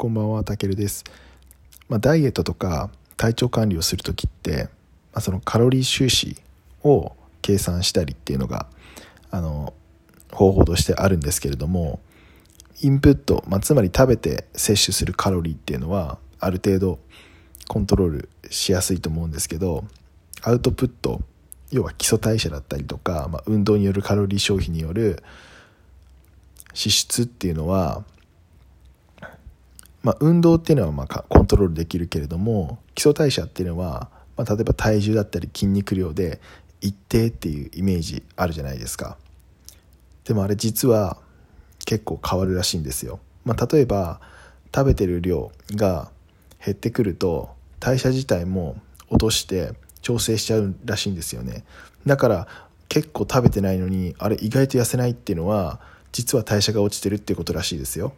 こんばんは、たけるです。ダイエットとか体調管理をするときって、そのカロリー収支を計算したりっていうのが方法としてあるんですけれども、インプット、つまり食べて摂取するカロリーっていうのはある程度コントロールしやすいと思うんですけど、アウトプット、要は基礎代謝だったりとか、運動によるカロリー消費による支出っていうのは、運動っていうのはコントロールできるけれども、基礎代謝っていうのは、例えば体重だったり筋肉量で一定っていうイメージあるじゃないですか。でもあれ実は結構変わるらしいんですよ。例えば食べてる量が減ってくると代謝自体も落として調整しちゃうらしいんですよね。だから結構食べてないのに、あれ意外と痩せないっていうのは実は代謝が落ちてるっていうことらしいですよ。